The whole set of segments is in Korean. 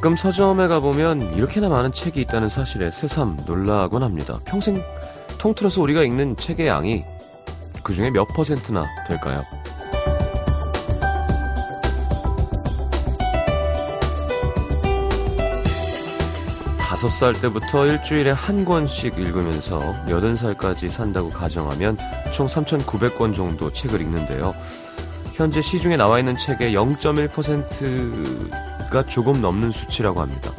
가끔 서점에 가보면 이렇게나 많은 책이 있다는 사실에 새삼 놀라곤 합니다. 평생 통틀어서 우리가 읽는 책의 양이 그 중에 몇 퍼센트나 될까요? 다섯 살 때부터 일주일에 한 권씩 읽으면서 80살까지 산다고 가정하면 총 3,900권 정도 책을 읽는데요. 현재 시중에 나와 있는 책의 0.1%가 조금 넘는 수치라고 합니다.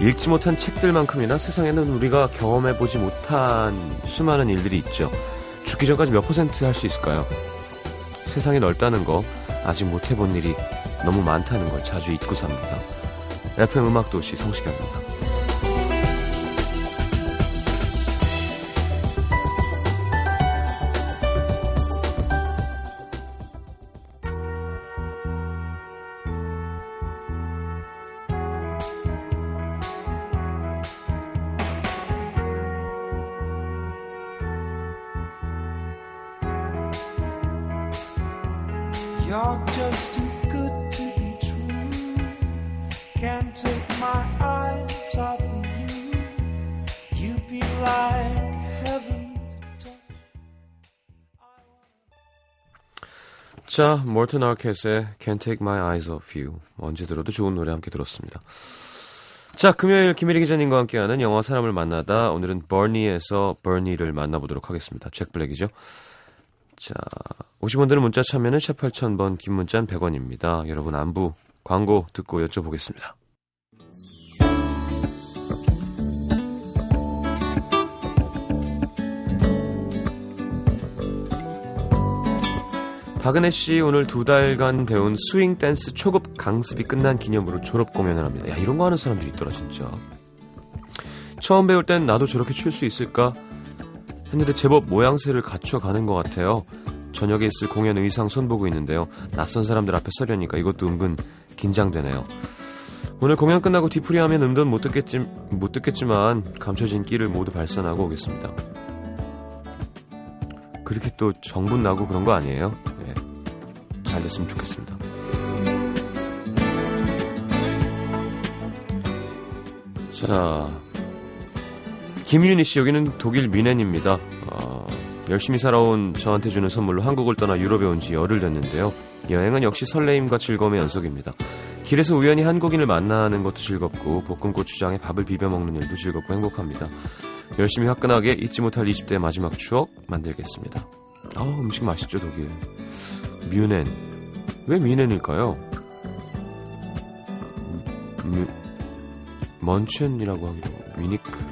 읽지 못한 책들만큼이나 세상에는 우리가 경험해보지 못한 수많은 일들이 있죠. 죽기 전까지 몇 퍼센트 할 수 있을까요? 세상이 넓다는 거, 아직 못해본 일이 너무 많다는 걸 자주 잊고 삽니다. FM 음악도시 성시경입니다. You're just too good to be true. Can't take my eyes off of you. You'd be like heaven to touch. 자, 몰튼 아켓의 Can't Take My Eyes Off You. 언제 들어도 좋은 노래 함께 들었습니다. 자, 금요일 김일희 기자님과 함께하는 영화 사람을 만나다. 오늘은 버니에서 버니를 만나보도록 하겠습니다. 잭 블랙이죠. 자, 50원들은 문자 참여는 샵 8000번, 긴 문자는 100원입니다. 여러분 안부, 광고 듣고 여쭤보겠습니다. 박은혜 씨 오늘 2달간 배운 스윙 댄스 초급 강습이 끝난 기념으로 졸업 공연을 합니다. 야, 이런 거 하는 사람들이 있더라, 진짜. 처음 배울 땐 나도 저렇게 출 수 있을까? 했는데 제법 모양새를 갖춰가는 것 같아요. 저녁에 있을 공연 의상 손보고 있는데요. 낯선 사람들 앞에 서려니까 이것도 은근 긴장되네요. 오늘 공연 끝나고 뒤풀이하면 음돈 못 듣겠지만 감춰진 끼를 모두 발산하고 오겠습니다. 그렇게 또 정분 나고 그런 거 아니에요? 네. 잘 됐으면 좋겠습니다. 자... 김윤희 씨, 여기는 독일 미넨입니다. 열심히 살아온 저한테 주는 선물로 한국을 떠나 유럽에 온 지 열흘 됐는데요. 여행은 역시 설레임과 즐거움의 연속입니다. 길에서 우연히 한국인을 만나는 것도 즐겁고 볶음고추장에 밥을 비벼먹는 일도 즐겁고 행복합니다. 열심히 화끈하게 잊지 못할 20대의 마지막 추억 만들겠습니다. 음식 맛있죠, 독일. 뮌헨. 왜 미넨일까요? 먼첸이라고 하기도 하고 미니크.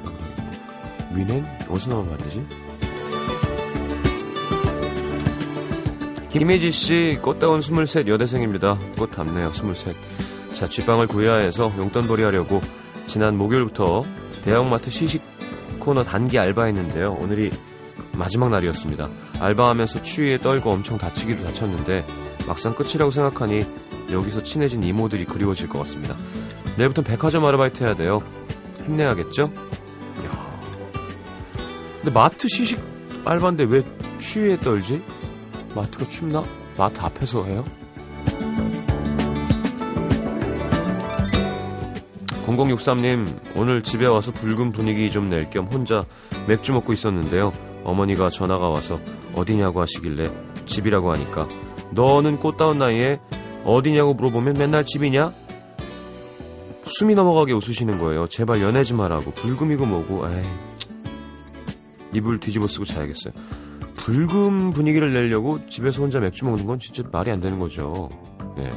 뮌헨? 어디서 나온 말이지? 김혜지씨, 꽃다운 23 여대생입니다. 꽃 답네요, 23. 자취방을 구해야 해서 용돈벌이 하려고 지난 목요일부터 대형마트 시식코너 단기 알바했는데요. 오늘이 마지막 날이었습니다. 알바하면서 추위에 떨고 엄청 다치기도 다쳤는데 막상 끝이라고 생각하니 여기서 친해진 이모들이 그리워질 것 같습니다. 내일부터 백화점 아르바이트 해야 돼요. 힘내야겠죠? 근데 마트 시식 알바인데 왜 추위에 떨지? 마트가 춥나? 마트 앞에서 해요? 0063님, 오늘 집에 와서 붉은 분위기 좀 낼 겸 혼자 맥주 먹고 있었는데요. 어머니가 전화가 와서 어디냐고 하시길래 집이라고 하니까 너는 꽃다운 나이에 어디냐고 물어보면 맨날 집이냐? 숨이 넘어가게 웃으시는 거예요. 제발 연애 좀 하라고. 불금이고 뭐고. 에이. 이불 뒤집어 쓰고 자야겠어요. 불금 분위기를 내려고 집에서 혼자 맥주 먹는 건 진짜 말이 안 되는 거죠. 네.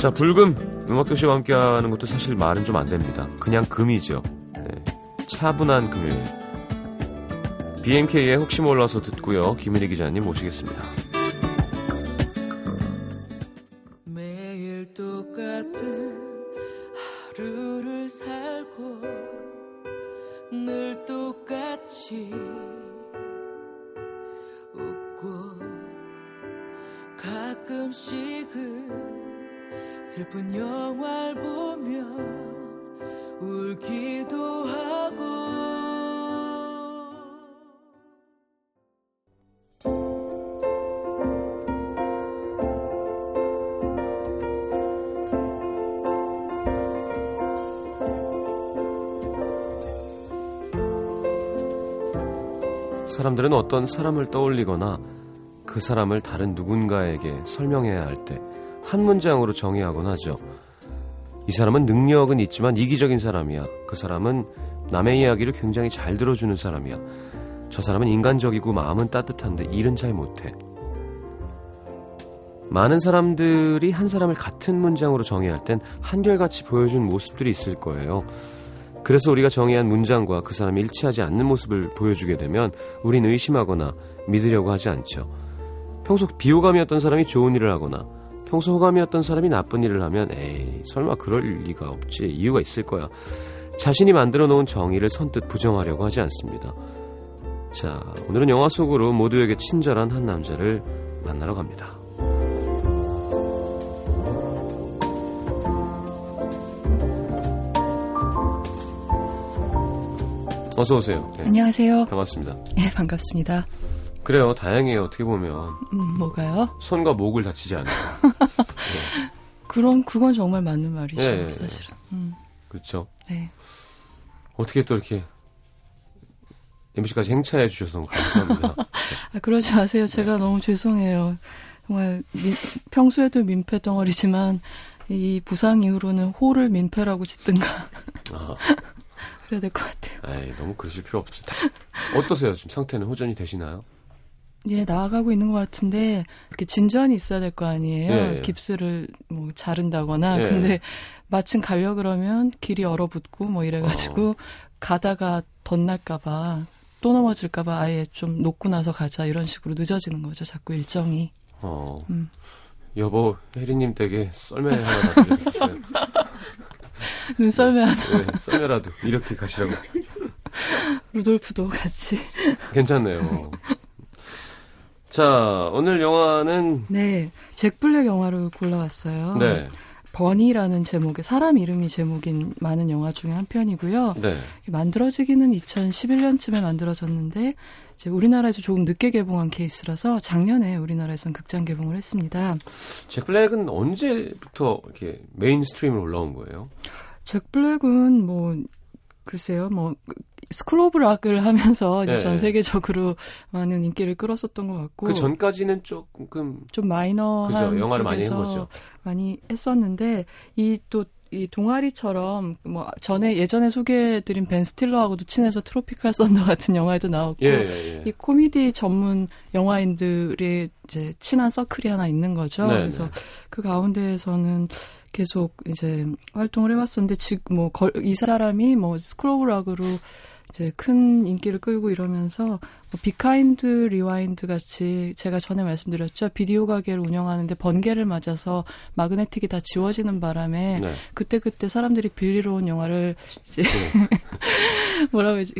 자, 불금 음악도시와 함께하는 것도 사실 말은 좀 안 됩니다. 그냥 금이죠. 네. 차분한 금요일 BMK에 혹시 몰라서 듣고요. 김일희 기자님 모시겠습니다. 매일 똑같은 하루를 살고 늘 똑같이 웃고 가끔씩은 슬픈 영화를 보며 울기도 하고 사람들은 어떤 사람을 떠올리거나 그 사람을 다른 누군가에게 설명해야 할 때 한 문장으로 정의하곤 하죠. 이 사람은 능력은 있지만 이기적인 사람이야. 그 사람은 남의 이야기를 굉장히 잘 들어주는 사람이야. 저 사람은 인간적이고 마음은 따뜻한데 일은 잘 못해. 많은 사람들이 한 사람을 같은 문장으로 정의할 땐 한결같이 보여준 모습들이 있을 거예요. 그래서 우리가 정의한 문장과 그 사람이 일치하지 않는 모습을 보여주게 되면 우린 의심하거나 믿으려고 하지 않죠. 평소 비호감이었던 사람이 좋은 일을 하거나 평소 호감이었던 사람이 나쁜 일을 하면 에이 설마 그럴 리가 없지, 이유가 있을 거야. 자신이 만들어 놓은 정의를 선뜻 부정하려고 하지 않습니다. 자, 오늘은 영화 속으로 모두에게 친절한 한 남자를 만나러 갑니다. 어서 오세요. 네. 안녕하세요. 반갑습니다. 예, 네, 반갑습니다. 그래요, 다행이에요. 어떻게 보면 뭐가요? 손과 목을 다치지 않아요. 네. 그럼 그건 정말 맞는 말이죠. 네, 사실은. 네. 그렇죠. 네. 어떻게 또 이렇게 MBC까지 행차해 주셔서 감사합니다. 아, 그러지 마세요. 제가 너무 죄송해요. 정말 평소에도 민폐 덩어리지만 이 부상 이후로는 호를 민폐라고 짓든가. 아. 그래야 될 것 같아요. 에이, 너무 그러실 필요 없죠. 어떠세요? 지금 상태는 호전이 되시나요? 예, 나아가고 있는 것 같은데 이렇게 진전이 있어야 될 거 아니에요. 예, 예. 깁스를 뭐 자른다거나. 예. 근데 마침 가려 그러면 길이 얼어붙고 뭐 이래가지고 가다가 덧날까봐 또 넘어질까봐 아예 좀 놓고 나서 가자 이런 식으로 늦어지는 거죠. 자꾸 일정이. 여보, 혜리님 댁에 썰매 하나 드리겠어요. 눈썰매 하나. 네, 썰매라도 이렇게 가시라고. 루돌프도 같이. 괜찮네요. 자, 오늘 영화는 네, 잭 블랙 영화를 골라왔어요. 네. 버니라는 제목의 사람 이름이 제목인 많은 영화 중에 한 편이고요. 네. 만들어지기는 2011년쯤에 만들어졌는데 이제 우리나라에서 조금 늦게 개봉한 케이스라서 작년에 우리나라에서는 극장 개봉을 했습니다. 잭 블랙은 언제부터 이렇게 메인스트림으로 올라온 거예요? 잭 블랙은 뭐 글쎄요, 뭐 스쿨 오브 락을 하면서 네. 전 세계적으로 많은 인기를 끌었었던 것 같고 그 전까지는 조금 좀 마이너한 영화를 많이 한 거죠. 많이 했었는데 이 또 이 동아리처럼 뭐 전에 예전에 소개해드린 벤 스틸러하고도 친해서 트로피컬 선더 같은 영화에도 나왔고 예. 이 코미디 전문 영화인들의 이제 친한 서클이 하나 있는 거죠. 네, 그래서 네. 그 가운데에서는 계속 이제 활동을 해왔었는데 지금 뭐 이 사람이 뭐 스크로브락으로 이제 큰 인기를 끌고 이러면서 뭐 비카인드 리와인드 같이 제가 전에 말씀드렸죠. 비디오 가게를 운영하는데 번개를 맞아서 마그네틱이 다 지워지는 바람에 네. 그때그때 사람들이 빌리러 온 영화를 이제 네. 뭐라고 해야지,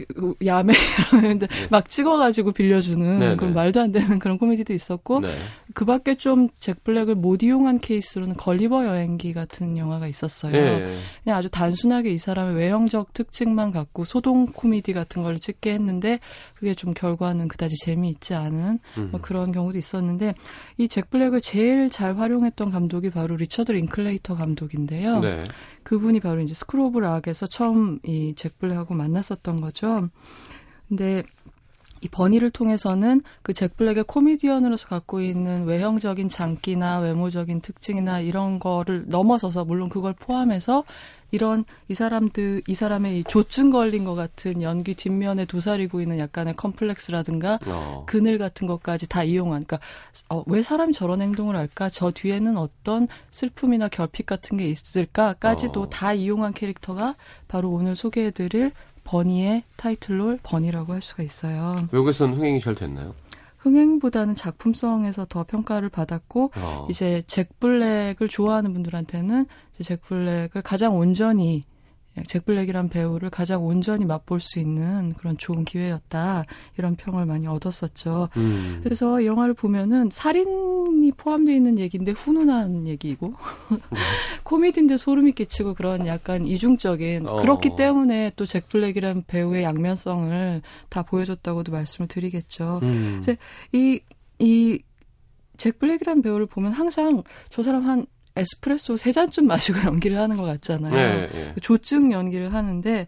야매 이러는데 네. 막 찍어가지고 빌려주는 네, 그런 네. 말도 안 되는 그런 코미디도 있었고 네. 그 밖에 좀 잭 블랙을 못 이용한 케이스로는 걸리버 여행기 같은 영화가 있었어요. 네. 그냥 아주 단순하게 이 사람의 외형적 특징만 갖고 소동 코미디 같은 걸 찍게 했는데 그게 좀 결과는 그다지 재미있지 않은 뭐 그런 경우도 있었는데 이 잭 블랙을 제일 잘 활용했던 감독이 바로 리처드 링클레이터 감독인데요. 네. 그분이 바로 이제 스쿨 오브 락에서 처음 이 잭 블랙하고 만났었던 거죠. 근데 이 버니를 통해서는 그 잭 블랙의 코미디언으로서 갖고 있는 외형적인 장기나 외모적인 특징이나 이런 거를 넘어서서 물론 그걸 포함해서 이런 이 사람의 이 조증 걸린 것 같은 연기 뒷면에 도사리고 있는 약간의 컴플렉스라든가 그늘 같은 것까지 다 이용한. 그러니까 왜 사람이 저런 행동을 할까? 저 뒤에는 어떤 슬픔이나 결핍 같은 게 있을까까지도 다 이용한 캐릭터가 바로 오늘 소개해드릴 버니의 타이틀롤 버니라고 할 수가 있어요. 외국에서는 흥행이 잘 됐나요? 흥행보다는 작품성에서 더 평가를 받았고 이제 잭 블랙을 좋아하는 분들한테는 잭 블랙을 가장 온전히 잭 블랙이란 배우를 가장 온전히 맛볼 수 있는 그런 좋은 기회였다 이런 평을 많이 얻었었죠. 그래서 이 영화를 보면은 살인이 포함되어 있는 얘기인데 훈훈한 얘기이고 코미디인데 소름이 끼치고 그런 약간 이중적인 그렇기 때문에 또 잭 블랙이란 배우의 양면성을 다 보여줬다고도 말씀을 드리겠죠. 이제 이 잭 블랙이란 배우를 보면 항상 저 사람 한 에스프레소 3잔쯤 마시고 연기를 하는 것 같잖아요. 예, 예. 조증 연기를 하는데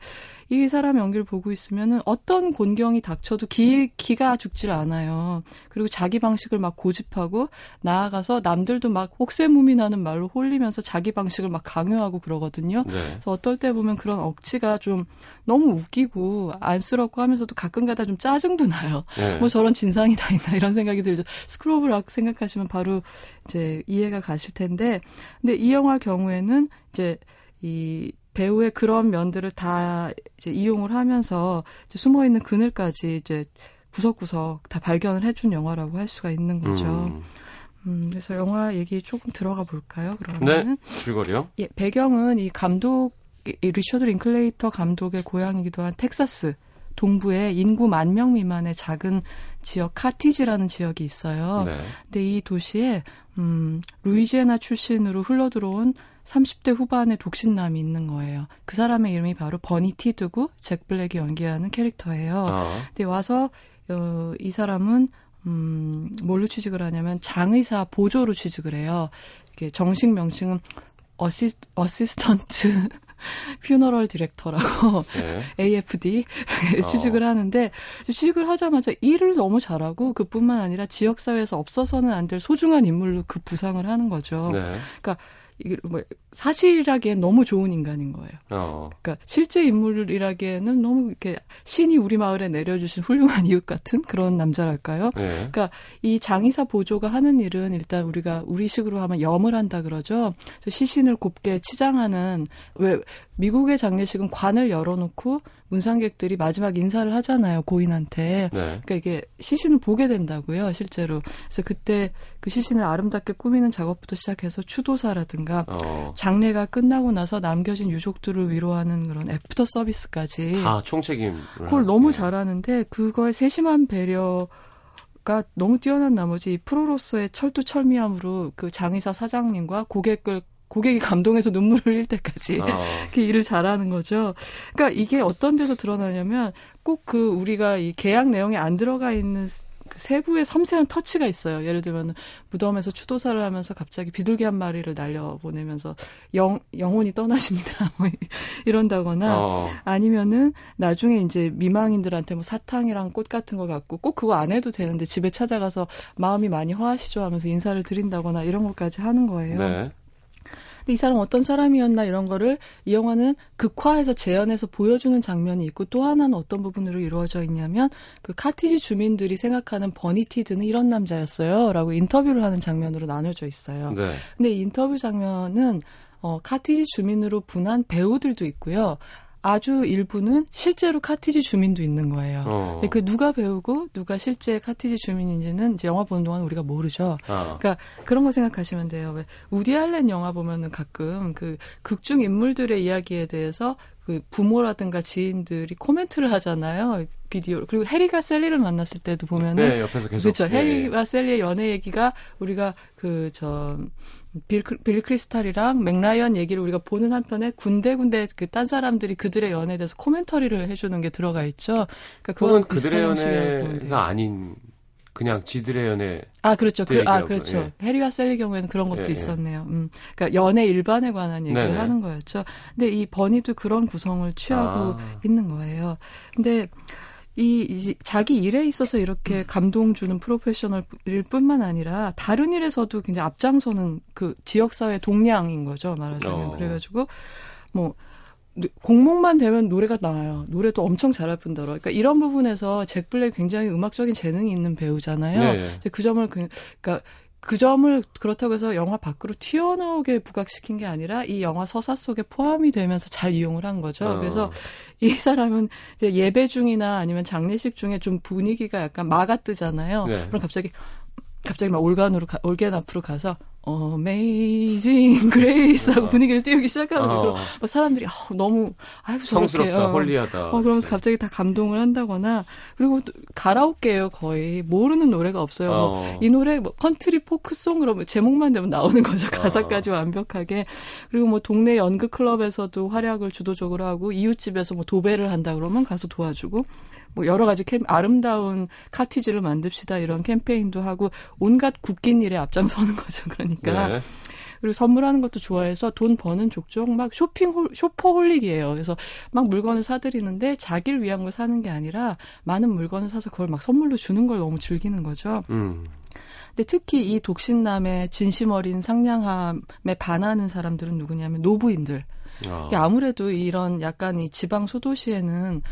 이 사람 연기를 보고 있으면은 어떤 곤경이 닥쳐도 기가 죽질 않아요. 그리고 자기 방식을 막 고집하고 나아가서 남들도 막 혹세무민하는 말로 홀리면서 자기 방식을 막 강요하고 그러거든요. 네. 그래서 어떨 때 보면 그런 억지가 좀 너무 웃기고 안쓰럽고 하면서도 가끔가다 좀 짜증도 나요. 네. 뭐 저런 진상이 다 있나 이런 생각이 들죠. 스크로브락 생각하시면 바로 이제 이해가 가실 텐데, 근데 이 영화 경우에는 이제 이 배우의 그런 면들을 다 이제 이용을 하면서 이제 숨어 있는 그늘까지 이제 구석구석 다 발견을 해준 영화라고 할 수가 있는 거죠. 그래서 영화 얘기 조금 들어가 볼까요? 그러면은 네, 줄거리요. 예, 배경은 이 감독 리처드 링클레이터 감독의 고향이기도 한 텍사스 동부에 인구 10,000명 미만의 작은 지역 카티지라는 지역이 있어요. 네. 근데 이 도시에 루이지애나 출신으로 흘러들어온 30대 후반의 독신남이 있는 거예요. 그 사람의 이름이 바로 버니 티드고 잭 블랙이 연기하는 캐릭터예요. 근데 와서 이 사람은 뭘로 취직을 하냐면 장의사 보조로 취직을 해요. 이게 정식 명칭은 어시스턴트 퓨너럴 디렉터라고 네. AFD 취직을 하는데, 취직을 하자마자 일을 너무 잘하고 그뿐만 아니라 지역사회에서 없어서는 안 될 소중한 인물로 그 부상을 하는 거죠. 네. 그러니까 이게 뭐 사실이라기엔 너무 좋은 인간인 거예요. 그러니까 실제 인물이라기에는 너무 이렇게 신이 우리 마을에 내려주신 훌륭한 이웃 같은 그런 남자랄까요? 네. 그러니까 이 장의사 보조가 하는 일은 일단 우리가 우리식으로 하면 염을 한다 그러죠. 시신을 곱게 치장하는, 왜 미국의 장례식은 관을 열어놓고 문상객들이 마지막 인사를 하잖아요, 고인한테. 네. 그러니까 이게 시신을 보게 된다고요, 실제로. 그래서 그때 그 시신을 아름답게 꾸미는 작업부터 시작해서 추도사라든가 장례가 끝나고 나서 남겨진 유족들을 위로하는 그런 애프터 서비스까지 다 총책임. 그걸 너무 잘하는데, 그거에 세심한 배려가 너무 뛰어난 나머지 이 프로로서의 철두철미함으로 그 장의사 사장님과 고객이 감동해서 눈물을 흘릴 때까지 그 일을 잘하는 거죠. 그러니까 이게 어떤 데서 드러나냐면 꼭 그 우리가 이 계약 내용에 안 들어가 있는 그 세부의 섬세한 터치가 있어요. 예를 들면 무덤에서 추도사를 하면서 갑자기 비둘기 한 마리를 날려보내면서 영혼이 떠나십니다. 뭐 이런다거나 아니면은 나중에 이제 미망인들한테 뭐 사탕이랑 꽃 같은 거 갖고 꼭 그거 안 해도 되는데 집에 찾아가서 마음이 많이 허하시죠 하면서 인사를 드린다거나 이런 것까지 하는 거예요. 네. 근데 이 사람 어떤 사람이었나 이런 거를 이 영화는 극화해서 재현해서 보여주는 장면이 있고, 또 하나는 어떤 부분으로 이루어져 있냐면 그 카티지 주민들이 생각하는 버니 티드는 이런 남자였어요 라고 인터뷰를 하는 장면으로 나눠져 있어요. 네. 근데 이 인터뷰 장면은 카티지 주민으로 분한 배우들도 있고요. 아주 일부는 실제로 카티지 주민도 있는 거예요. 근데 그 누가 배우고 누가 실제 카티지 주민인지는 이제 영화 보는 동안 우리가 모르죠. 그러니까 그런 거 생각하시면 돼요. 왜 우디 알렌 영화 보면은 가끔 그 극중 인물들의 이야기에 대해서 그 부모라든가 지인들이 코멘트를 하잖아요. 비디오. 그리고 해리가 셀리를 만났을 때도 보면은 네, 옆에서 계속. 그렇죠. 네. 해리와 셀리의 연애 얘기가 우리가 빌리 크리스탈이랑 맥 라이언 얘기를 우리가 보는 한편에 군데군데 그 딴 사람들이 그들의 연애에 대해서 코멘터리를 해주는 게 들어가 있죠. 그러니까 그건 그들의 연애가 아닌 그냥 지들의 연애. 아, 그렇죠. 그렇죠. 예. 해리와 셀리 경우에는 그런 것도 있었네요. 그러니까 연애 일반에 관한 얘기를 네네. 하는 거였죠. 근데 이 버니도 그런 구성을 취하고 있는 거예요. 근데 이 자기 일에 있어서 이렇게 감동 주는 프로페셔널일 뿐만 아니라 다른 일에서도 굉장히 앞장서는 그 지역사회 동량인 거죠, 말하자면. 그래가지고 뭐 공목만 되면 노래가 나와요. 노래도 엄청 잘할 뿐더러. 그러니까 이런 부분에서 잭 블랙이 굉장히 음악적인 재능이 있는 배우잖아요. 네. 그 점을 그렇다고 해서 영화 밖으로 튀어나오게 부각시킨 게 아니라 이 영화 서사 속에 포함이 되면서 잘 이용을 한 거죠. 그래서 이 사람은 이제 예배 중이나 아니면 장례식 중에 좀 분위기가 약간 마가 뜨잖아요. 네. 그럼 갑자기 막 올간 앞으로 가서 Amazing Grace 하고 분위기를 띄우기 시작하는 거예요. 막 사람들이 너무 아이고 성스럽다, 저렇게, 홀리하다. 그러면서 갑자기 다 감동을 한다거나. 그리고 가라오케예요, 거의. 모르는 노래가 없어요. 이 노래 뭐 컨트리 포크송 그러면 제목만 되면 나오는 거죠. 가사까지 완벽하게. 그리고 뭐 동네 연극 클럽에서도 활약을 주도적으로 하고, 이웃집에서 뭐 도배를 한다 그러면 가서 도와주고, 뭐 여러 가지 아름다운 카티지를 만듭시다 이런 캠페인도 하고, 온갖 굳긴 일에 앞장서는 거죠. 그러니까 네. 그리고 선물하는 것도 좋아해서 돈 버는 족족 막 쇼퍼홀릭이에요. 그래서 막 물건을 사드리는데 자기를 위한 걸 사는 게 아니라 많은 물건을 사서 그걸 막 선물로 주는 걸 너무 즐기는 거죠. 근데 특히 이 독신남의 진심 어린 상냥함에 반하는 사람들은 누구냐면 노부인들. 아무래도 이런 약간 이 지방 소도시에는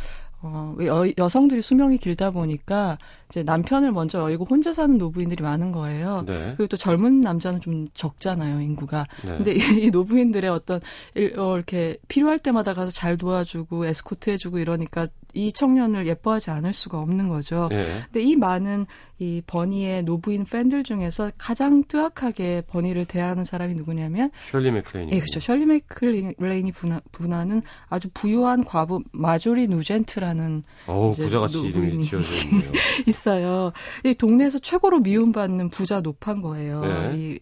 여성들이 수명이 길다 보니까 이제 남편을 먼저 여의고 혼자 사는 노부인들이 많은 거예요. 네. 그리고 또 젊은 남자는 좀 적잖아요, 인구가. 네. 근데 이 노부인들의 어떤 이렇게 필요할 때마다 가서 잘 도와주고 에스코트해주고 이러니까 이 청년을 예뻐하지 않을 수가 없는 거죠. 네. 근데 이 많은 이 버니의 노부인 팬들 중에서 가장 뜨악하게 버니를 대하는 사람이 누구냐면 셜리 맥클레인이. 예, 그렇죠. 셜리 맥클레인이 분화는 아주 부유한 과부 마조리 누젠트라는 부자같이 이름이 지어져 있네요. 있어요. 이 동네에서 최고로 미움받는 부자 노파인 거예요. 네.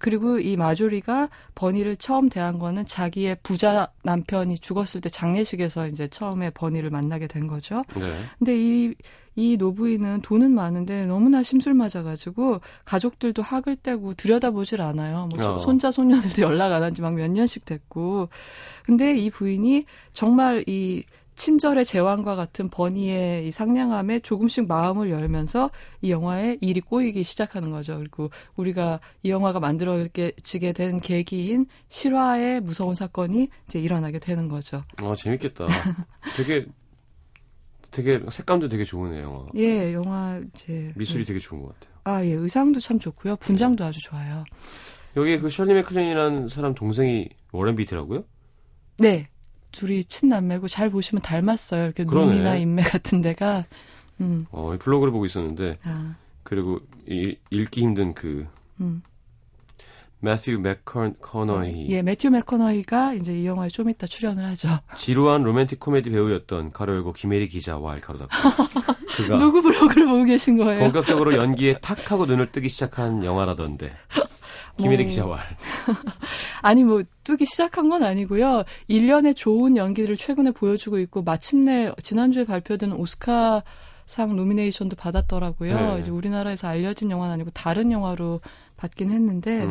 그리고 이 마조리가 버니를 처음 대한 거는 자기의 부자 남편이 죽었을 때 장례식에서 이제 처음에 버니를 만나게 된 거죠. 네. 근데 이 노부인은 돈은 많은데 너무나 심술 맞아가지고 가족들도 학을 떼고 들여다보질 않아요. 뭐 손자 손녀들도 연락 안 한 지 막 몇 년씩 됐고. 근데 이 부인이 정말 이 친절의 제왕과 같은 버니의 이 상냥함에 조금씩 마음을 열면서 이 영화에 일이 꼬이기 시작하는 거죠. 그리고 우리가 이 영화가 만들어지게 된 계기인 실화의 무서운 사건이 이제 일어나게 되는 거죠. 재밌겠다. 되게 색감도 되게 좋으네요, 영화. 예, 영화 이제 미술이 되게 좋은 것 같아요. 예, 의상도 참 좋고요. 분장도 아주 좋아요. 여기 그 셜리 맥클레인이라는 사람 동생이 워렌 비트라고요? 네. 둘이 친남매고 잘 보시면 닮았어요. 이렇게 그러네. 눈이나 인매 같은 데가. 블로그를 보고 있었는데. 그리고 읽기 힘든 그 Matthew McConaughey. 예, Matthew McConaughey가 이제 이 영화에 좀 이따 출연을 하죠. 지루한 로맨틱 코미디 배우였던 (가로열고) 김혜리 기자와 (알카로다). 그가 누구 블로그를 보고 계신 거예요? 본격적으로 연기에 탁 하고 눈을 뜨기 시작한 영화라던데. 김혜리 기자왈. 아니 뭐 뜨기 시작한 건 아니고요. 1년의 좋은 연기를 최근에 보여주고 있고 마침내 지난주에 발표된 오스카상 노미네이션도 받았더라고요. 네. 이제 우리나라에서 알려진 영화는 아니고 다른 영화로 받긴 했는데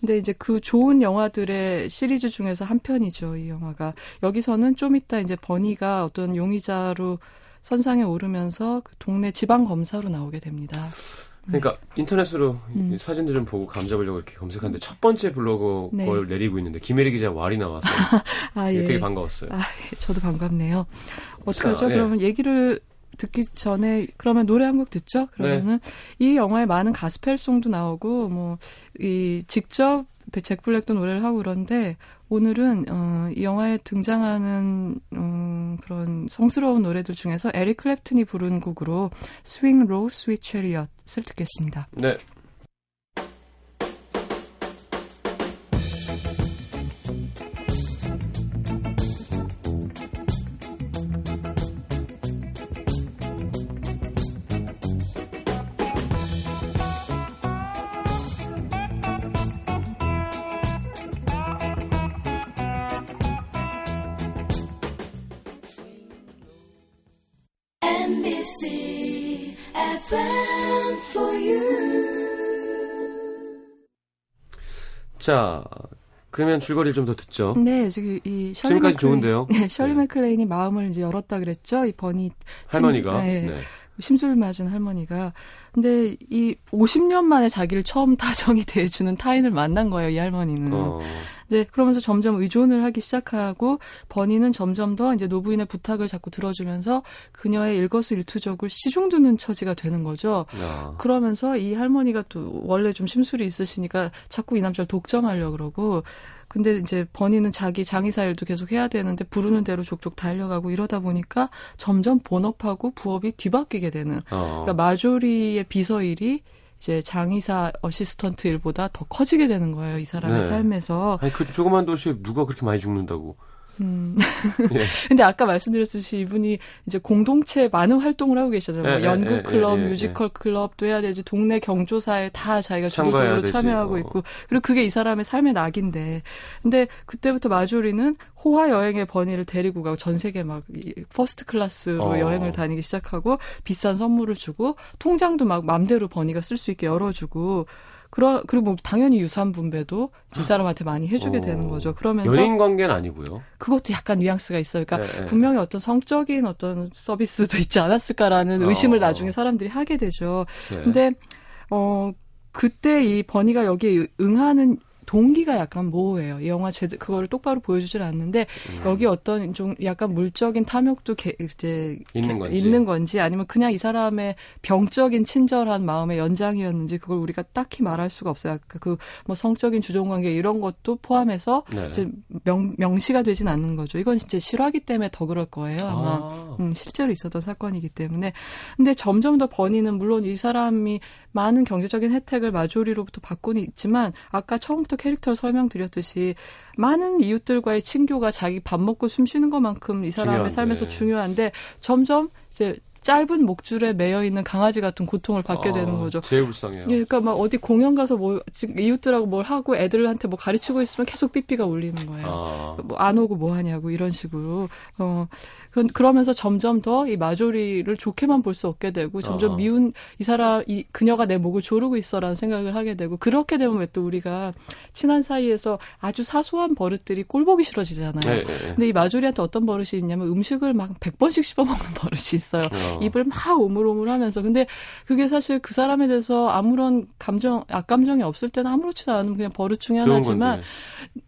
근데 이제 그 좋은 영화들의 시리즈 중에서 한 편이죠, 이 영화가. 여기서는 좀 이따 이제 버니가 어떤 용의자로 선상에 오르면서 그 동네 지방 검사로 나오게 됩니다. 그러니까 인터넷으로 사진도 좀 보고 감 잡으려고 이렇게 검색하는데 첫 번째 블로그 걸 내리고 있는데 김혜리 기자 왈이 나와서 되게 반가웠어요. 저도 반갑네요. 어떡하죠? 그러면 얘기를 듣기 전에 그러면 노래 한 곡 듣죠? 그러면은 이 영화에 많은 가스펠송도 나오고 뭐 이 직접 잭 블랙도 노래를 하고 그런데 오늘은 이 영화에 등장하는 그런 성스러운 노래들 중에서 에릭 클랩튼이 부른 곡으로 Swing Low, Sweet Chariot을 듣겠습니다. 네. NBC FM for you. 자, 그러면 줄거리를 좀 더 듣죠. 네, 지금 이 셜리 좋은데요. 네, 셜리 맥클레인이 마음을 이제 열었다 그랬죠. 이 버니 할머니가. 심술 맞은 할머니가. 근데 이 50년 만에 자기를 처음 다정히 대해주는 타인을 만난 거예요, 이 할머니는. 네, 그러면서 점점 의존을 하기 시작하고, 버니는 점점 더 이제 노부인의 부탁을 자꾸 들어주면서 그녀의 일거수일투족을 시중두는 처지가 되는 거죠. 그러면서 이 할머니가 또 원래 좀 심술이 있으시니까 자꾸 이 남자를 독점하려고 그러고, 근데 이제 버니는 자기 장의사 일도 계속 해야 되는데 부르는 대로 족족 달려가고 이러다 보니까 점점 본업하고 부업이 뒤바뀌게 되는. 그러니까 마조리의 비서 일이 이제 장의사 어시스턴트 일보다 더 커지게 되는 거예요, 이 사람의 삶에서. 아니, 그 조그만 도시에 누가 그렇게 많이 죽는다고. 예. 근데 아까 말씀드렸듯이 이분이 이제 공동체 많은 활동을 하고 계시잖아요. 연극 클럽, 뮤지컬 클럽도 해야 되지, 동네 경조사에 다 자기가 주도적으로 참여하고 있고, 그리고 그게 이 사람의 삶의 낙인데. 근데 그때부터 마조리는 호화 여행의 버니를 데리고 가고 전 세계 막 퍼스트 클래스로 여행을 다니기 시작하고 비싼 선물을 주고 통장도 막 맘대로 버니가 쓸 수 있게 열어주고. 그리고 당연히 유산 분배도 집사람한테 많이 해주게 되는 거죠. 그러면서 연인 관계는 아니고요. 그것도 약간 뉘앙스가 있어요. 그러니까 네, 네. 분명히 어떤 성적인 어떤 서비스도 있지 않았을까라는 의심을 나중에 사람들이 하게 되죠. 네. 근데 그때 이 버니가 여기에 응하는 동기가 약간 모호해요. 이 영화 그거를 똑바로 보여주질 않는데 여기 어떤 좀 약간 물적인 탐욕도 이제 있는 건지 아니면 그냥 이 사람의 병적인 친절한 마음의 연장이었는지 그걸 우리가 딱히 말할 수가 없어요. 그 뭐 성적인 주종관계 이런 것도 포함해서 네. 이제 명시가 되진 않는 거죠. 이건 진짜 실화기 때문에 더 그럴 거예요. 아마 실제로 있었던 사건이기 때문에. 근데 점점 더 버니는 물론 이 사람이 많은 경제적인 혜택을 마조리로부터 받고는 있지만 아까 처음부터 캐릭터를 설명드렸듯이 많은 이웃들과의 친교가 자기 밥 먹고 숨 쉬는 것만큼 이 사람의 삶에서 중요한데 점점 이제 짧은 목줄에 매여 있는 강아지 같은 고통을 받게 되는 거죠. 제일 불쌍해요. 그러니까 막 어디 공연 가서 뭐 이웃들하고 뭘 하고 애들한테 뭐 가르치고 있으면 계속 삐삐가 울리는 거예요. 뭐 안 오고 뭐 하냐고 이런 식으로. 그러면서 점점 더 이 마조리를 좋게만 볼 수 없게 되고 점점 미운 이 사람 이 그녀가 내 목을 조르고 있어라는 생각을 하게 되고 그렇게 되면 왜 또 우리가 친한 사이에서 아주 사소한 버릇들이 꼴 보기 싫어지잖아요. 네, 네, 네. 근데 이 마조리한테 어떤 버릇이 있냐면 음식을 막 100번씩 씹어먹는 버릇이 있어요. 입을 막 오물오물하면서 근데 그게 사실 그 사람에 대해서 아무런 악감정이 없을 때는 아무렇지도 않은 그냥 버릇 중에 하나지만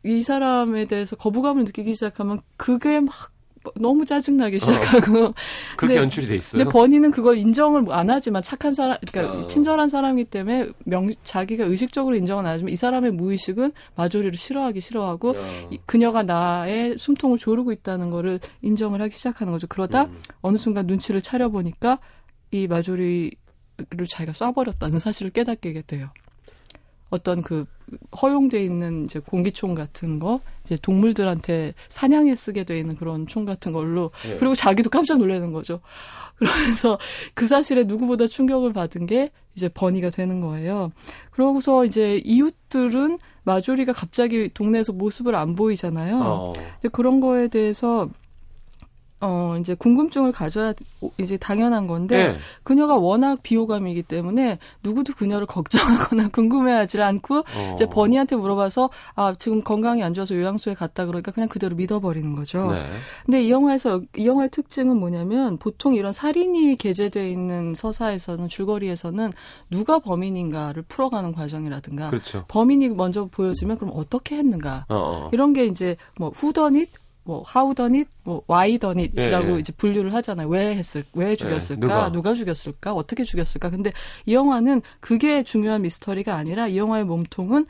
이 사람에 대해서 거부감을 느끼기 시작하면 그게 막 너무 짜증나기 시작하고 그렇게 연출이 돼 있어요. 근데 버니는 그걸 인정을 안 하지만 착한 사람, 그러니까 친절한 사람이기 때문에 자기가 의식적으로 인정은 안 하지만 이 사람의 무의식은 마조리를 싫어하고 그녀가 나의 숨통을 조르고 있다는 거를 인정을 하기 시작하는 거죠. 그러다 어느 순간 눈치를 차려보니까 이 마조리를 자기가 쏴버렸다는 사실을 깨닫게 돼요. 어떤 그 허용돼 있는 이제 공기총 같은 거, 이제 동물들한테 사냥에 쓰게 돼 있는 그런 총 같은 걸로, 네. 그리고 자기도 깜짝 놀라는 거죠. 그러면서 그 사실에 누구보다 충격을 받은 게 이제 버니가 되는 거예요. 그러고서 이제 이웃들은 마조리가 갑자기 동네에서 모습을 안 보이잖아요. 근데 그런 거에 대해서 이제 궁금증을 가져야 이제 당연한 건데 네. 그녀가 워낙 비호감이기 때문에 누구도 그녀를 걱정하거나 궁금해하지 않고 이제 버니한테 물어봐서 아 지금 건강이 안 좋아서 요양소에 갔다 그러니까 그냥 그대로 믿어버리는 거죠. 네. 근데 이 영화의 특징은 뭐냐면 보통 이런 살인이 게재되어 있는 서사에서는 줄거리에서는 누가 범인인가를 풀어가는 과정이라든가 그렇죠. 범인이 먼저 보여지면 그럼 어떻게 했는가 이런 게 이제 뭐 후더닛 뭐 how done it, 뭐 why done it이라고 예, 예. 이제 분류를 하잖아요. 왜 죽였을까, 예, 누가 죽였을까, 어떻게 죽였을까. 근데 이 영화는 그게 중요한 미스터리가 아니라 이 영화의 몸통은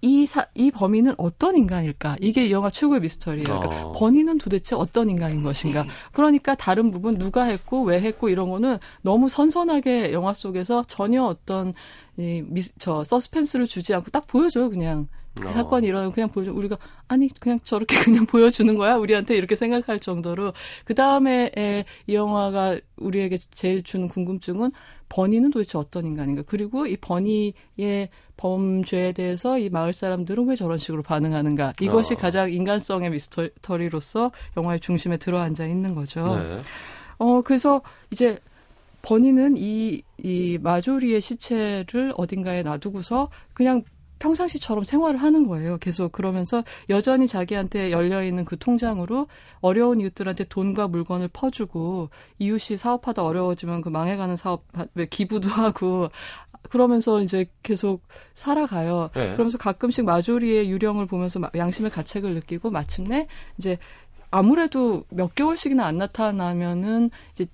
이 범인은 어떤 인간일까? 이게 이 영화 최고의 미스터리예요. 그러니까 버니는 도대체 어떤 인간인 것인가? 그러니까 다른 부분 누가 했고 왜 했고 이런 거는 너무 선선하게 영화 속에서 전혀 어떤 서스펜스를 주지 않고 딱 보여줘요, 그냥. 그 사건이 일어나고 그냥 보여줘. 우리가, 아니, 그냥 저렇게 그냥 보여주는 거야? 우리한테 이렇게 생각할 정도로. 그 다음에 이 영화가 우리에게 제일 주는 궁금증은 버니는 도대체 어떤 인간인가? 그리고 이 버니의 범죄에 대해서 이 마을 사람들은 왜 저런 식으로 반응하는가? 이것이 가장 인간성의 미스터리로서 영화의 중심에 들어앉아 있는 거죠. 네. 그래서 이제 버니는 이 마조리의 시체를 어딘가에 놔두고서 그냥 평상시처럼 생활을 하는 거예요. 계속 그러면서 여전히 자기한테 열려있는 그 통장으로 어려운 이웃들한테 돈과 물건을 퍼주고 이웃이 사업하다 어려워지면 그 망해가는 사업에 기부도 하고 그러면서 이제 계속 살아가요. 네. 그러면서 가끔씩 마조리의 유령을 보면서 양심의 가책을 느끼고 마침내 이제 아무래도 몇 개월씩이나 안 나타나면은 이제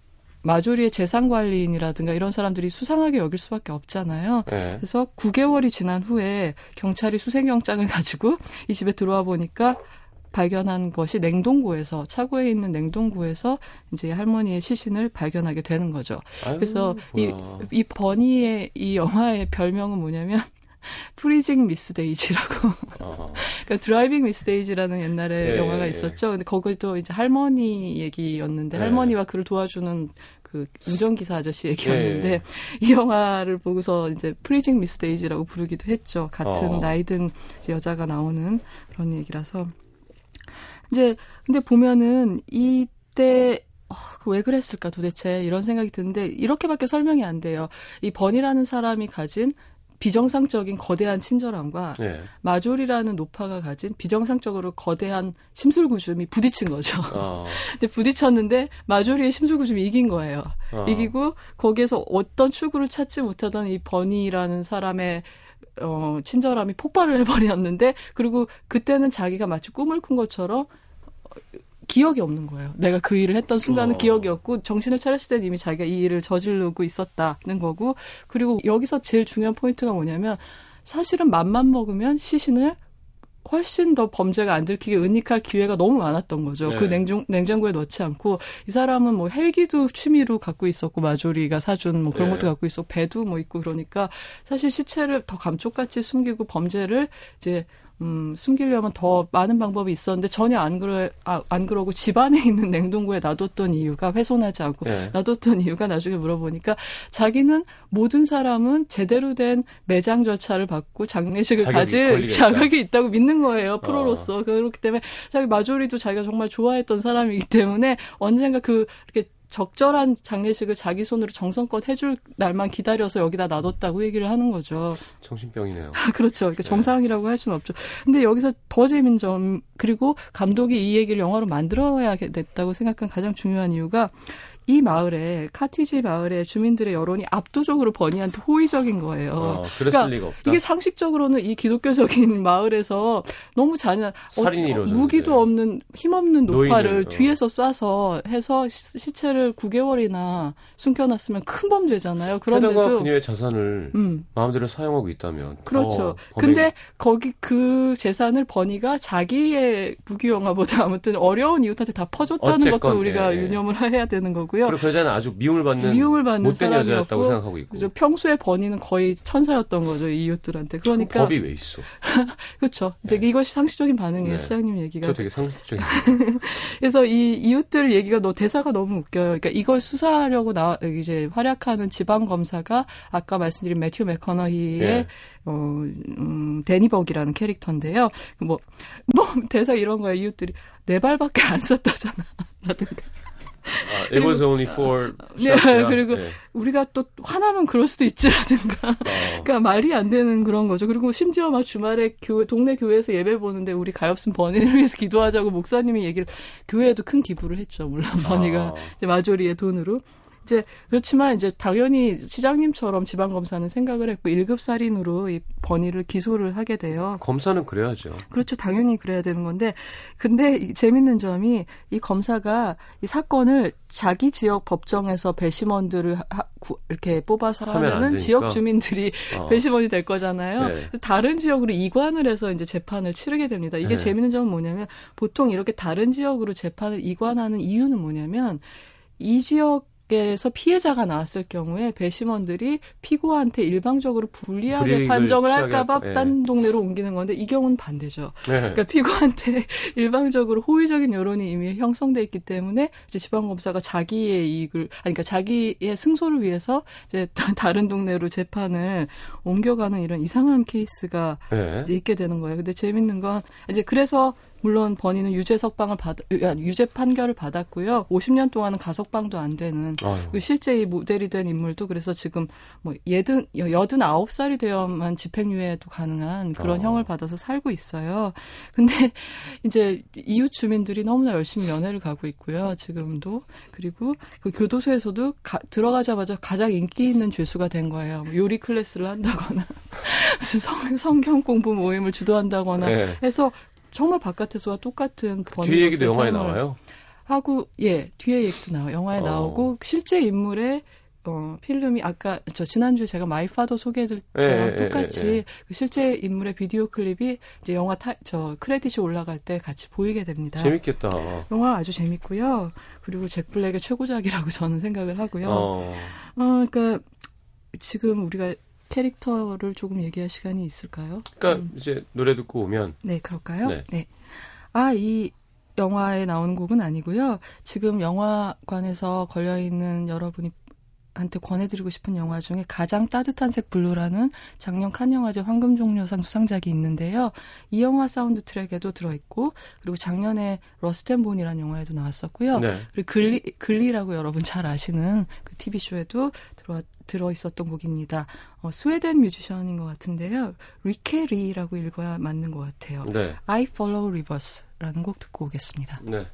마조리의 재산관리인이라든가 이런 사람들이 수상하게 여길 수밖에 없잖아요. 네. 그래서 9개월이 지난 후에 경찰이 수색영장을 가지고 이 집에 들어와 보니까 발견한 것이 차고에 있는 냉동고에서 이제 할머니의 시신을 발견하게 되는 거죠. 그래서 이 버니의 이 영화의 별명은 뭐냐면 프리징 미스 데이지라고. 그러니까 드라이빙 미스 데이지라는 옛날에 영화가 있었죠. 근데 거기도 이제 할머니 얘기였는데 할머니와 그를 도와주는 그 운전기사 아저씨 얘기였는데 이 영화를 보고서 이제 프리징 미스 데이지라고 부르기도 했죠. 같은 나이든 이제 여자가 나오는 그런 얘기라서. 이제 근데 보면은 이때 왜 그랬을까 도대체 이런 생각이 드는데 이렇게밖에 설명이 안 돼요. 이 버니라는 사람이 가진 비정상적인 거대한 친절함과 예. 마졸이라는 노파가 가진 비정상적으로 거대한 심술구줌이 부딪힌 거죠. 근데 부딪혔는데 마졸이의 심술구줌이 이긴 거예요. 이기고 거기에서 어떤 출구를 찾지 못하던 이 버니라는 사람의 친절함이 폭발을 해버렸는데 그리고 그때는 자기가 마치 꿈을 꾼 것처럼 기억이 없는 거예요. 내가 그 일을 했던 순간은 기억이 없고 정신을 차렸을 때 이미 자기가 이 일을 저지르고 있었다는 거고 그리고 여기서 제일 중요한 포인트가 뭐냐면 사실은 맘만 먹으면 시신을 훨씬 더 범죄가 안 들키게 은닉할 기회가 너무 많았던 거죠. 네. 그 냉장고에 넣지 않고 이 사람은 뭐 헬기도 취미로 갖고 있었고 마조리가 사준 뭐 그런 네. 것도 갖고 있었고 배도 뭐 있고 그러니까 사실 시체를 더 감쪽같이 숨기고 범죄를 이제 숨기려면 더 많은 방법이 있었는데 전혀 안 그러고 집 안에 있는 냉동고에 놔뒀던 이유가 훼손하지 않고 네. 놔뒀던 이유가 나중에 물어보니까 자기는 모든 사람은 제대로 된 매장 절차를 받고 장례식을 가질 자격이 있다고 믿는 거예요. 프로로서. 그렇기 때문에 자기 마조리도 자기가 정말 좋아했던 사람이기 때문에 언젠가 이렇게 적절한 장례식을 자기 손으로 정성껏 해줄 날만 기다려서 여기다 놔뒀다고 얘기를 하는 거죠. 정신병이네요. 그렇죠. 그러니까 정상이라고 할 수는 없죠. 근데 여기서 더 재밌는 점, 그리고 감독이 이 얘기를 영화로 만들어야 됐다고 생각한 가장 중요한 이유가 이 마을에, 카티지 마을의 주민들의 여론이 압도적으로 버니한테 호의적인 거예요. 그랬을 리가 없다. 이게 상식적으로는 이 기독교적인 마을에서 너무 잔인한, 살인이 이루어졌는데. 무기도 없는, 힘없는 노파를 노인을, 뒤에서 쏴서 해서 시체를 9개월이나 숨겨놨으면 큰 범죄잖아요. 그런데도. 게다가 그녀의 자산을 마음대로 사용하고 있다면. 그렇죠. 근데 거기 그 재산을 버니가 자기의 무기영화보다 아무튼 어려운 이웃한테 다 퍼줬다는 어쨌건, 것도 우리가 유념을 해야 되는 거고. 그리고 그 여자는 아주 미움을 받는 못된 여자였다고 생각하고 있고. 그렇죠. 평소에 버니는 거의 천사였던 거죠. 이웃들한테. 그러니까. 법이 왜 있어. 그렇죠. 이제 네. 이것이 상식적인 반응이에요. 네. 시장님 얘기가. 저 되게 상식적인 그래서 이 이웃들 얘기가 대사가 너무 웃겨요. 그러니까 이걸 수사하려고 이제 활약하는 지방검사가 아까 말씀드린 매튜 맥커너히의 네. 데니벅이라는 캐릭터인데요. 뭐 대사 이런 거예요. 이웃들이. 내 발밖에 안 썼다잖아. 라든가. It was only for shots. 네, 그리고 네. 우리가 또 화나면 그럴 수도 있지라든가. 그러니까 말이 안 되는 그런 거죠. 그리고 심지어 막 주말에 동네 교회에서 예배 보는데 우리 가엾은 버니를 위해서 기도하자고 목사님이 얘기를 교회에도 큰 기부를 했죠. 물론 버니가 이제 마조리의 돈으로. 이제 그렇지만 이제 당연히 시장님처럼 지방 검사는 생각을 했고 1급 살인으로 이 버니를 기소를 하게 돼요. 검사는 그래야죠. 그렇죠. 당연히 그래야 되는 건데 근데 재밌는 점이 이 검사가 이 사건을 자기 지역 법정에서 배심원들을 이렇게 뽑아서 하면은 지역 주민들이 배심원이 될 거잖아요. 네. 그래서 다른 지역으로 이관을 해서 이제 재판을 치르게 됩니다. 이게 네. 재밌는 점은 뭐냐면 보통 이렇게 다른 지역으로 재판을 이관하는 이유는 뭐냐면 이 지역 에서 피해자가 나왔을 경우에 배심원들이 피고한테 일방적으로 불리하게 판정을 할까봐 딴 동네로 옮기는 건데 이 경우는 반대죠. 네. 그러니까 피고한테 일방적으로 호의적인 여론이 이미 형성돼 있기 때문에 이제 지방검사가 자기의 그러니까 자기의 승소를 위해서 이제 다른 동네로 재판을 옮겨가는 이런 이상한 케이스가 이제 있게 되는 거예요. 근데 재밌는 건 이제 그래서. 물론 버니는 유죄 판결을 받았고요. 50년 동안은 가석방도 안 되는. 그리고 실제 이 모델이 된 인물도 그래서 지금 뭐 89살이 되어만 집행유예도 가능한 그런 형을 받아서 살고 있어요. 근데 이제 이웃 주민들이 너무나 열심히 연애를 가고 있고요. 지금도. 그리고 그 교도소에서도 들어가자마자 가장 인기 있는 죄수가 된 거예요. 뭐 요리 클래스를 한다거나 무슨 성경 공부 모임을 주도한다거나 해서 정말 바깥에서와 똑같은 버니. 뒤에 얘기도 영화에 나와요? 하고, 예, 뒤에 얘기도 나와요. 영화에 나오고, 실제 인물의 필름이 아까, 지난주에 제가 마이 파더 소개해드릴 때랑 똑같이, 그 실제 인물의 비디오 클립이 이제 영화 크레딧이 올라갈 때 같이 보이게 됩니다. 재밌겠다. 영화 아주 재밌고요. 그리고 잭 블랙의 최고작이라고 저는 생각을 하고요. 그러니까, 지금 우리가, 캐릭터를 조금 얘기할 시간이 있을까요? 그러니까 이제 노래 듣고 오면. 네, 그럴까요? 네. 이 영화에 나오는 곡은 아니고요. 지금 영화관에서 걸려있는 여러분이 한테 권해드리고 싶은 영화 중에 가장 따뜻한 색 블루라는 작년 칸 영화제 황금종려상 수상작이 있는데요. 이 영화 사운드 트랙에도 들어있고 그리고 작년에 러스트 앤 본이라는 영화에도 나왔었고요. 네. 그리고 글리라고 여러분 잘 아시는 그 TV쇼에도 들어있었던 곡입니다. 스웨덴 뮤지션인 것 같은데요. 리케리라고 읽어야 맞는 것 같아요. 네. I Follow Rivers라는 곡 듣고 오겠습니다. 네.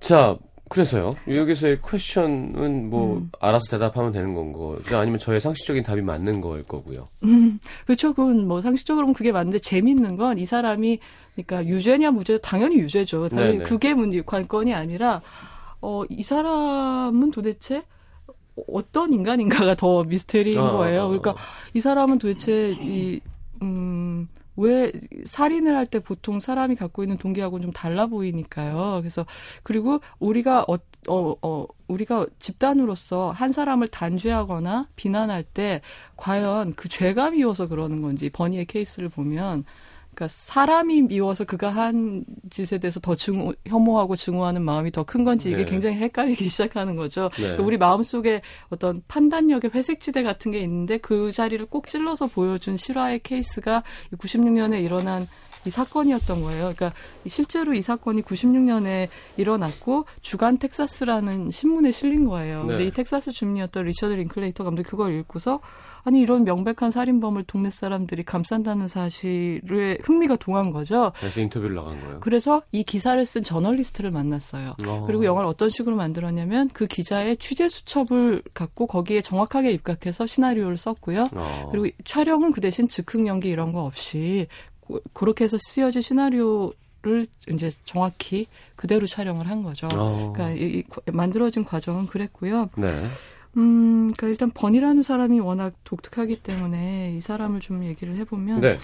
자, 그래서요. 여기서의 퀘션은 뭐 알아서 대답하면 되는 건 거. 아니면 저의 상식적인 답이 맞는 거일 거고요. 그렇죠. 그건 뭐 상식적으로는 그게 맞는데 재밌는 건 이 사람이 그러니까 유죄냐 무죄 당연히 유죄죠. 당연히 네네. 그게 관건이 아니라 이 사람은 도대체 어떤 인간인가가 더 미스테리인 거예요. 그러니까 이 사람은 도대체 왜 살인을 할 때 보통 사람이 갖고 있는 동기하고는 좀 달라 보이니까요. 그래서 그리고 우리가 집단으로서 한 사람을 단죄하거나 비난할 때 과연 그 죄가 미워서 그러는 건지 버니의 케이스를 보면 그러니까 사람이 미워서 그가 한 짓에 대해서 더 혐오하고 증오하는 마음이 더 큰 건지 이게 네. 굉장히 헷갈리기 시작하는 거죠. 네. 그러니까 우리 마음속에 어떤 판단력의 회색지대 같은 게 있는데 그 자리를 꼭 찔러서 보여준 실화의 케이스가 96년에 일어난 이 사건이었던 거예요. 그러니까 실제로 이 사건이 96년에 일어났고 주간 텍사스라는 신문에 실린 거예요. 네. 근데 이 텍사스 주민이었던 리처드 링클레이터 감독이 그걸 읽고서 아니 이런 명백한 살인범을 동네 사람들이 감싼다는 사실에 흥미가 동한 거죠. 그래서 인터뷰를 나간 거예요. 그래서 이 기사를 쓴 저널리스트를 만났어요. 그리고 영화를 어떤 식으로 만들었냐면 그 기자의 취재 수첩을 갖고 거기에 정확하게 입각해서 시나리오를 썼고요. 그리고 촬영은 그 대신 즉흥 연기 이런 거 없이 그렇게 해서 쓰여진 시나리오를 이제 정확히 그대로 촬영을 한 거죠. 그러니까 만들어진 과정은 그랬고요. 네. 그러니까 일단 버니라는 사람이 워낙 독특하기 때문에 이 사람을 좀 얘기를 해보면 네.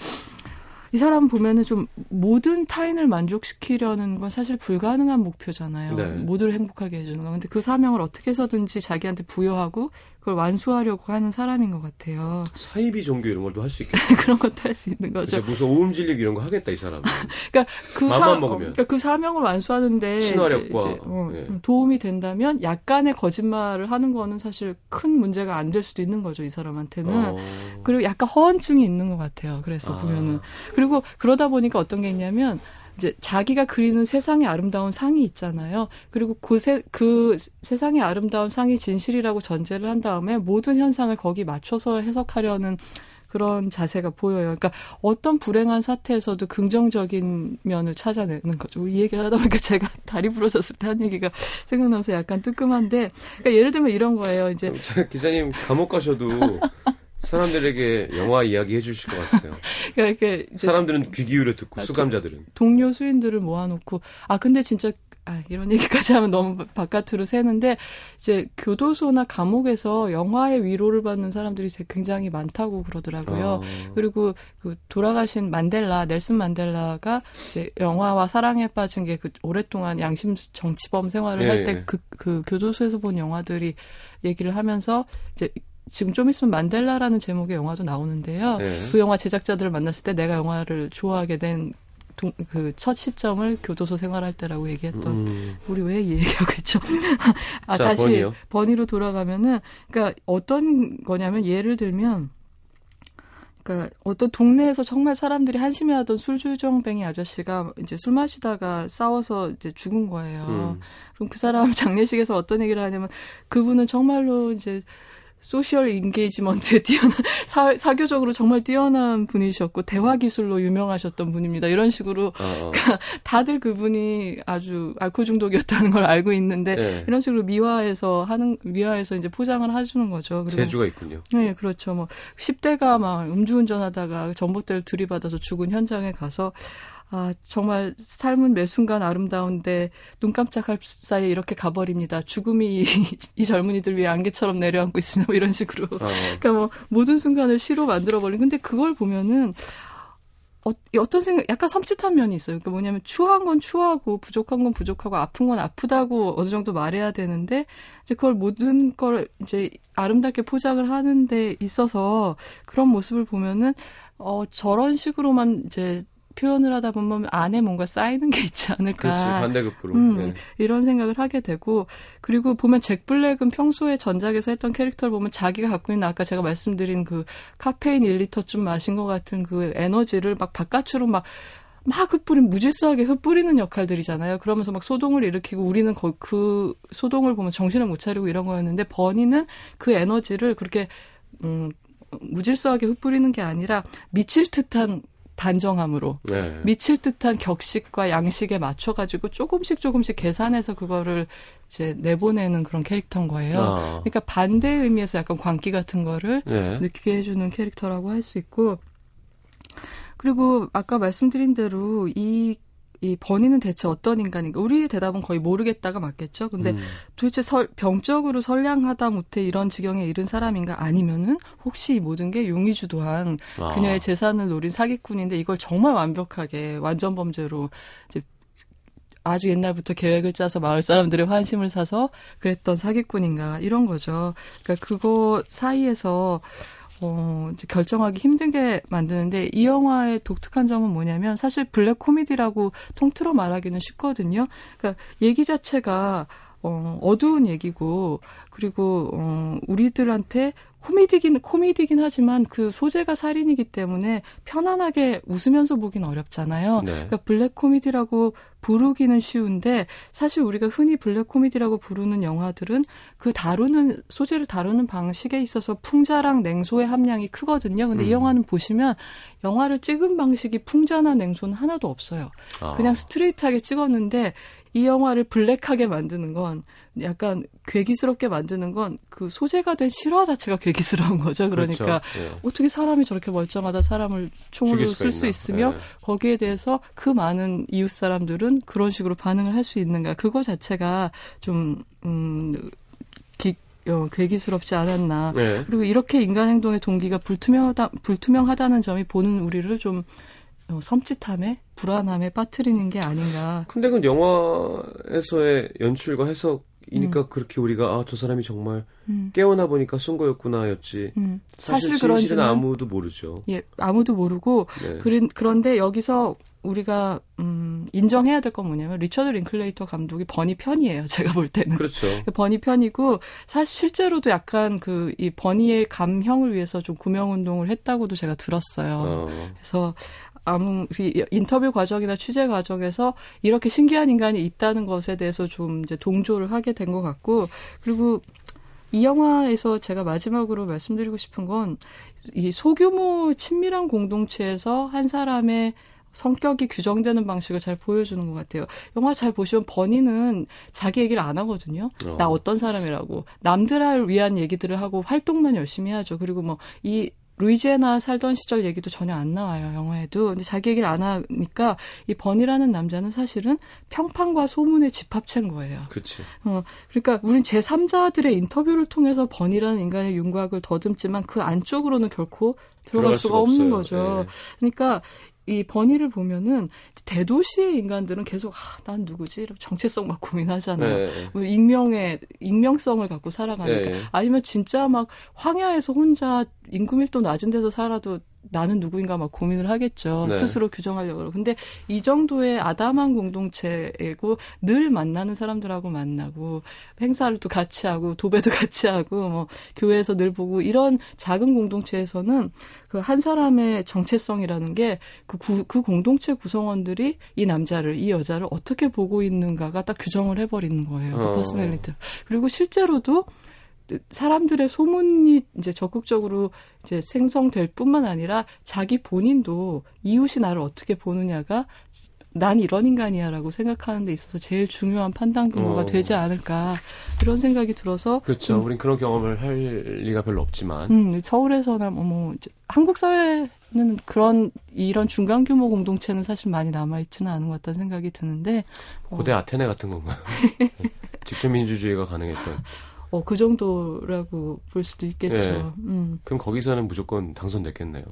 이 사람 보면은 좀 모든 타인을 만족시키려는 건 사실 불가능한 목표잖아요. 네. 모두를 행복하게 해주는 거. 근데 그 사명을 어떻게 해서든지 자기한테 부여하고 그걸 완수하려고 하는 사람인 것 같아요. 사이비 종교 이런 것도 할 수 있겠다. 그런 것도 할 수 있는 거죠. 무슨 오음질리기 이런 거 하겠다 이 사람은. 그러니까 맘만 먹으면. 그러니까 그 사명을 완수하는데 친화력과 네. 도움이 된다면 약간의 거짓말을 하는 거는 사실 큰 문제가 안 될 수도 있는 거죠. 이 사람한테는. 그리고 약간 허언증이 있는 것 같아요. 그래서 보면은. 그리고 그러다 보니까 어떤 게 있냐면 이제 자기가 그리는 세상의 아름다운 상이 있잖아요. 그리고 그 세상의 아름다운 상이 진실이라고 전제를 한 다음에 모든 현상을 거기 맞춰서 해석하려는 그런 자세가 보여요. 그러니까 어떤 불행한 사태에서도 긍정적인 면을 찾아내는 거죠. 이 얘기를 하다 보니까 제가 다리 부러졌을 때 한 얘기가 생각나면서 약간 뜨끔한데, 그러니까 예를 들면 이런 거예요. 이제 기자님 감옥 가셔도. 사람들에게 영화 이야기 해주실 것 같아요. 그러니까 이렇게 사람들은 귀 기울여 듣고 수감자들은 동료 수인들을 모아놓고 근데 진짜 이런 얘기까지 하면 너무 바깥으로 새는데 이제 교도소나 감옥에서 영화의 위로를 받는 사람들이 굉장히 많다고 그러더라고요. 그리고 그 돌아가신 넬슨 만델라가 이제 영화와 사랑에 빠진 게 그 오랫동안 양심 정치범 생활을 할 때 그 교도소에서 본 영화들이 얘기를 하면서 이제. 지금 좀 있으면 만델라라는 제목의 영화도 나오는데요. 네. 그 영화 제작자들을 만났을 때 내가 영화를 좋아하게 된 그 첫 시점을 교도소 생활할 때라고 얘기했던 우리 왜 이 얘기하고 있죠? 자, 다시 버니로 돌아가면은 그러니까 어떤 거냐면 예를 들면 그러니까 어떤 동네에서 정말 사람들이 한심해하던 술주정뱅이 아저씨가 이제 술 마시다가 싸워서 이제 죽은 거예요. 그럼 그 사람 장례식에서 어떤 얘기를 하냐면 그분은 정말로 이제 소셜 인게이지먼트에 뛰어난 사교적으로 정말 뛰어난 분이셨고 대화 기술로 유명하셨던 분입니다. 이런 식으로 그러니까 다들 그분이 아주 알코올 중독이었다는 걸 알고 있는데 네. 이런 식으로 미화해서 이제 포장을 해주는 거죠. 그리고, 재주가 있군요. 네, 그렇죠. 뭐 10대가 막 음주운전하다가 전봇대를 들이받아서 죽은 현장에 가서 아, 정말 삶은 매 순간 아름다운데 눈 깜짝할 사이에 이렇게 가버립니다. 죽음이 이 젊은이들 위에 안개처럼 내려앉고 있습니다. 뭐 이런 식으로. 그러니까 뭐 모든 순간을 시로 만들어버린. 근데 그걸 보면은 어떤 생각, 약간 섬찟한 면이 있어요. 그러니까 뭐냐면 추한 건 추하고 부족한 건 부족하고 아픈 건 아프다고 어느 정도 말해야 되는데 이제 그걸 모든 걸 이제 아름답게 포장을 하는데 있어서 그런 모습을 보면은 저런 식으로만 이제 표현을 하다 보면 안에 뭔가 쌓이는 게 있지 않을까. 그렇지, 반대급부로. 네. 이런 생각을 하게 되고, 그리고 보면 잭 블랙은 평소에 전작에서 했던 캐릭터를 보면 자기가 갖고 있는 아까 제가 말씀드린 그 카페인 1리터쯤 마신 것 같은 그 에너지를 막 바깥으로 막 무질서하게 흩뿌리는 역할들이잖아요. 그러면서 막 소동을 일으키고 우리는 그 소동을 보면 정신을 못 차리고 이런 거였는데 버니는 그 에너지를 그렇게 무질서하게 흩뿌리는 게 아니라 미칠 듯한 단정함으로 네. 미칠 듯한 격식과 양식에 맞춰가지고 조금씩 계산해서 그거를 이제 내보내는 그런 캐릭터인 거예요. 그러니까 반대의 의미에서 약간 광기 같은 거를 느끼게 해주는 캐릭터라고 할 수 있고, 그리고 아까 말씀드린 대로 이 버니는 대체 어떤 인간인가? 우리의 대답은 거의 모르겠다가 맞겠죠. 근데 도대체 병적으로 선량하다 못해 이런 지경에 이른 사람인가? 아니면은 혹시 이 모든 게 용의주도한 그녀의 재산을 노린 사기꾼인데 이걸 정말 완벽하게 완전 범죄로 이제 아주 옛날부터 계획을 짜서 마을 사람들의 환심을 사서 그랬던 사기꾼인가? 이런 거죠. 그러니까 그거 사이에서 이제 결정하기 힘들게 만드는데 이 영화의 독특한 점은 뭐냐면 사실 블랙 코미디라고 통틀어 말하기는 쉽거든요. 그러니까 얘기 자체가 어두운 얘기고, 그리고 우리들한테 코미디긴 하지만 그 소재가 살인이기 때문에 편안하게 웃으면서 보긴 어렵잖아요. 네. 그러니까 블랙 코미디라고 부르기는 쉬운데 사실 우리가 흔히 블랙 코미디라고 부르는 영화들은 그 다루는 소재를 다루는 방식에 있어서 풍자랑 냉소의 함량이 크거든요. 근데 이 영화는 보시면 영화를 찍은 방식이 풍자나 냉소는 하나도 없어요. 그냥 스트레이트하게 찍었는데 이 영화를 블랙하게 만드는 건 약간 괴기스럽게 만드는 건 그 소재가 된 실화 자체가 괴기스러운 거죠. 그러니까 그렇죠. 예. 어떻게 사람이 저렇게 멀쩡하다 사람을 총으로 쏠 수 있으며 거기에 대해서 그 많은 이웃 사람들은 그런 식으로 반응을 할 수 있는가. 그거 자체가 좀 괴기스럽지 않았나. 예. 그리고 이렇게 인간 행동의 동기가 불투명하다는 점이 보는 우리를 좀 섬찟함에 불안함에 빠뜨리는 게 아닌가. 근데 그 영화에서의 연출과 해석이니까 그렇게 우리가 저 사람이 정말 깨어나 보니까 쏜 거였구나였지. 사실 그런지는 아무도 모르죠. 예, 아무도 모르고 네. 그런데 여기서 우리가 인정해야 될 건 뭐냐면 리처드 링클레이터 감독이 버니 편이에요. 제가 볼 때는. 그렇죠. 버니 편이고 사실 실제로도 약간 그 이 버니의 감형을 위해서 좀 구명 운동을 했다고도 제가 들었어요. 그래서 인터뷰 과정이나 취재 과정에서 이렇게 신기한 인간이 있다는 것에 대해서 좀 이제 동조를 하게 된 것 같고, 그리고 이 영화에서 제가 마지막으로 말씀드리고 싶은 건 이 소규모 친밀한 공동체에서 한 사람의 성격이 규정되는 방식을 잘 보여주는 것 같아요. 영화 잘 보시면 버니는 자기 얘기를 안 하거든요. 나 어떤 사람이라고 남들을 위한 얘기들을 하고 활동만 열심히 하죠. 그리고 루이지애나 살던 시절 얘기도 전혀 안 나와요, 영화에도. 근데 자기 얘기를 안 하니까 이 버니라는 남자는 사실은 평판과 소문의 집합체인 거예요. 그렇지. 그러니까 우린 제3자들의 인터뷰를 통해서 버니라는 인간의 윤곽을 더듬지만 그 안쪽으로는 결코 들어갈 수가 없는 거죠. 네. 그러니까 이 버니를 보면은 대도시의 인간들은 계속 난 누구지? 정체성 막 고민하잖아요. 네. 익명성을 갖고 살아가니까. 네. 아니면 진짜 막 황야에서 혼자 인구 밀도 낮은 데서 살아도 나는 누구인가 막 고민을 하겠죠. 네. 스스로 규정하려고 그러고. 근데 이 정도의 아담한 공동체이고 늘 만나는 사람들하고 만나고 행사를 또 같이 하고 도배도 같이 하고 뭐 교회에서 늘 보고 이런 작은 공동체에서는 그 한 사람의 정체성이라는 게 그 공동체 구성원들이 이 남자를 이 여자를 어떻게 보고 있는가가 딱 규정을 해버리는 거예요. 그 퍼스널리티. 그리고 실제로도 사람들의 소문이 이제 적극적으로 이제 생성될 뿐만 아니라 자기 본인도 이웃이 나를 어떻게 보느냐가 난 이런 인간이야라고 생각하는 데 있어서 제일 중요한 판단 근거가 되지 않을까 이런 생각이 들어서 그렇죠. 우린 그런 경험을 할 리가 별로 없지만 서울에서나 뭐 한국 사회는 그런 이런 중간 규모 공동체는 사실 많이 남아 있지는 않은 것 같다는 생각이 드는데 고대 아테네 같은 건가요? 직접 민주주의가 가능했던. 그 정도라고 볼 수도 있겠죠. 네. 그럼 거기서는 무조건 당선됐겠네요.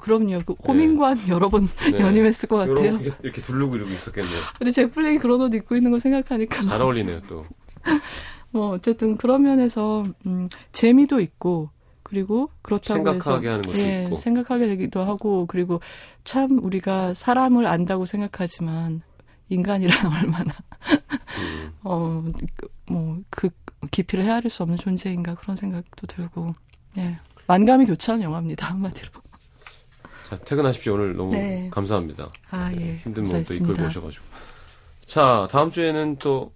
그럼요. 호민관 네. 여러 번 네. 연임했을 것 같아요. 이렇게 두르고 이러고 있었겠네요. 근데 잭 블랙이 그런 옷 입고 있는 거 생각하니까. 잘 어울리네요, 또. 뭐, 어쨌든 그런 면에서, 재미도 있고, 그리고 그렇다고 생각하게 해서. 생각하게 하는 것도 예, 있고. 생각하게 되기도 하고, 그리고 참 우리가 사람을 안다고 생각하지만, 인간이란 얼마나, 깊이를 헤아릴 수 없는 존재인가 그런 생각도 들고 네. 만감이 교차한 영화입니다. 한마디로. 자 퇴근하십시오. 오늘 너무 네. 감사합니다. 예. 힘든 모습도 이끌고 오셔가지고. 자 다음 주에는 또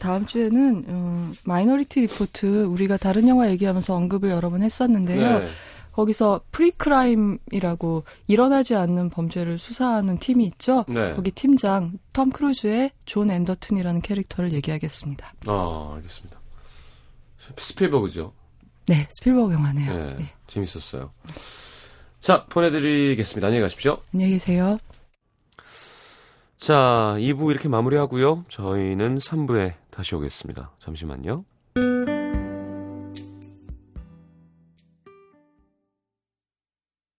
다음 주에는 마이너리티 리포트 우리가 다른 영화 얘기하면서 언급을 여러 번 했었는데요. 네. 거기서 프리크라임이라고 일어나지 않는 범죄를 수사하는 팀이 있죠. 네. 거기 팀장 톰 크루즈의 존 앤더튼이라는 캐릭터를 얘기하겠습니다. 알겠습니다. 스필버그죠? 네, 스필버그 영화네요. 네, 네. 재밌었어요. 자, 보내드리겠습니다. 안녕히 가십시오. 안녕히 계세요. 자, 2부 이렇게 마무리하고요. 저희는 3부에 다시 오겠습니다. 잠시만요.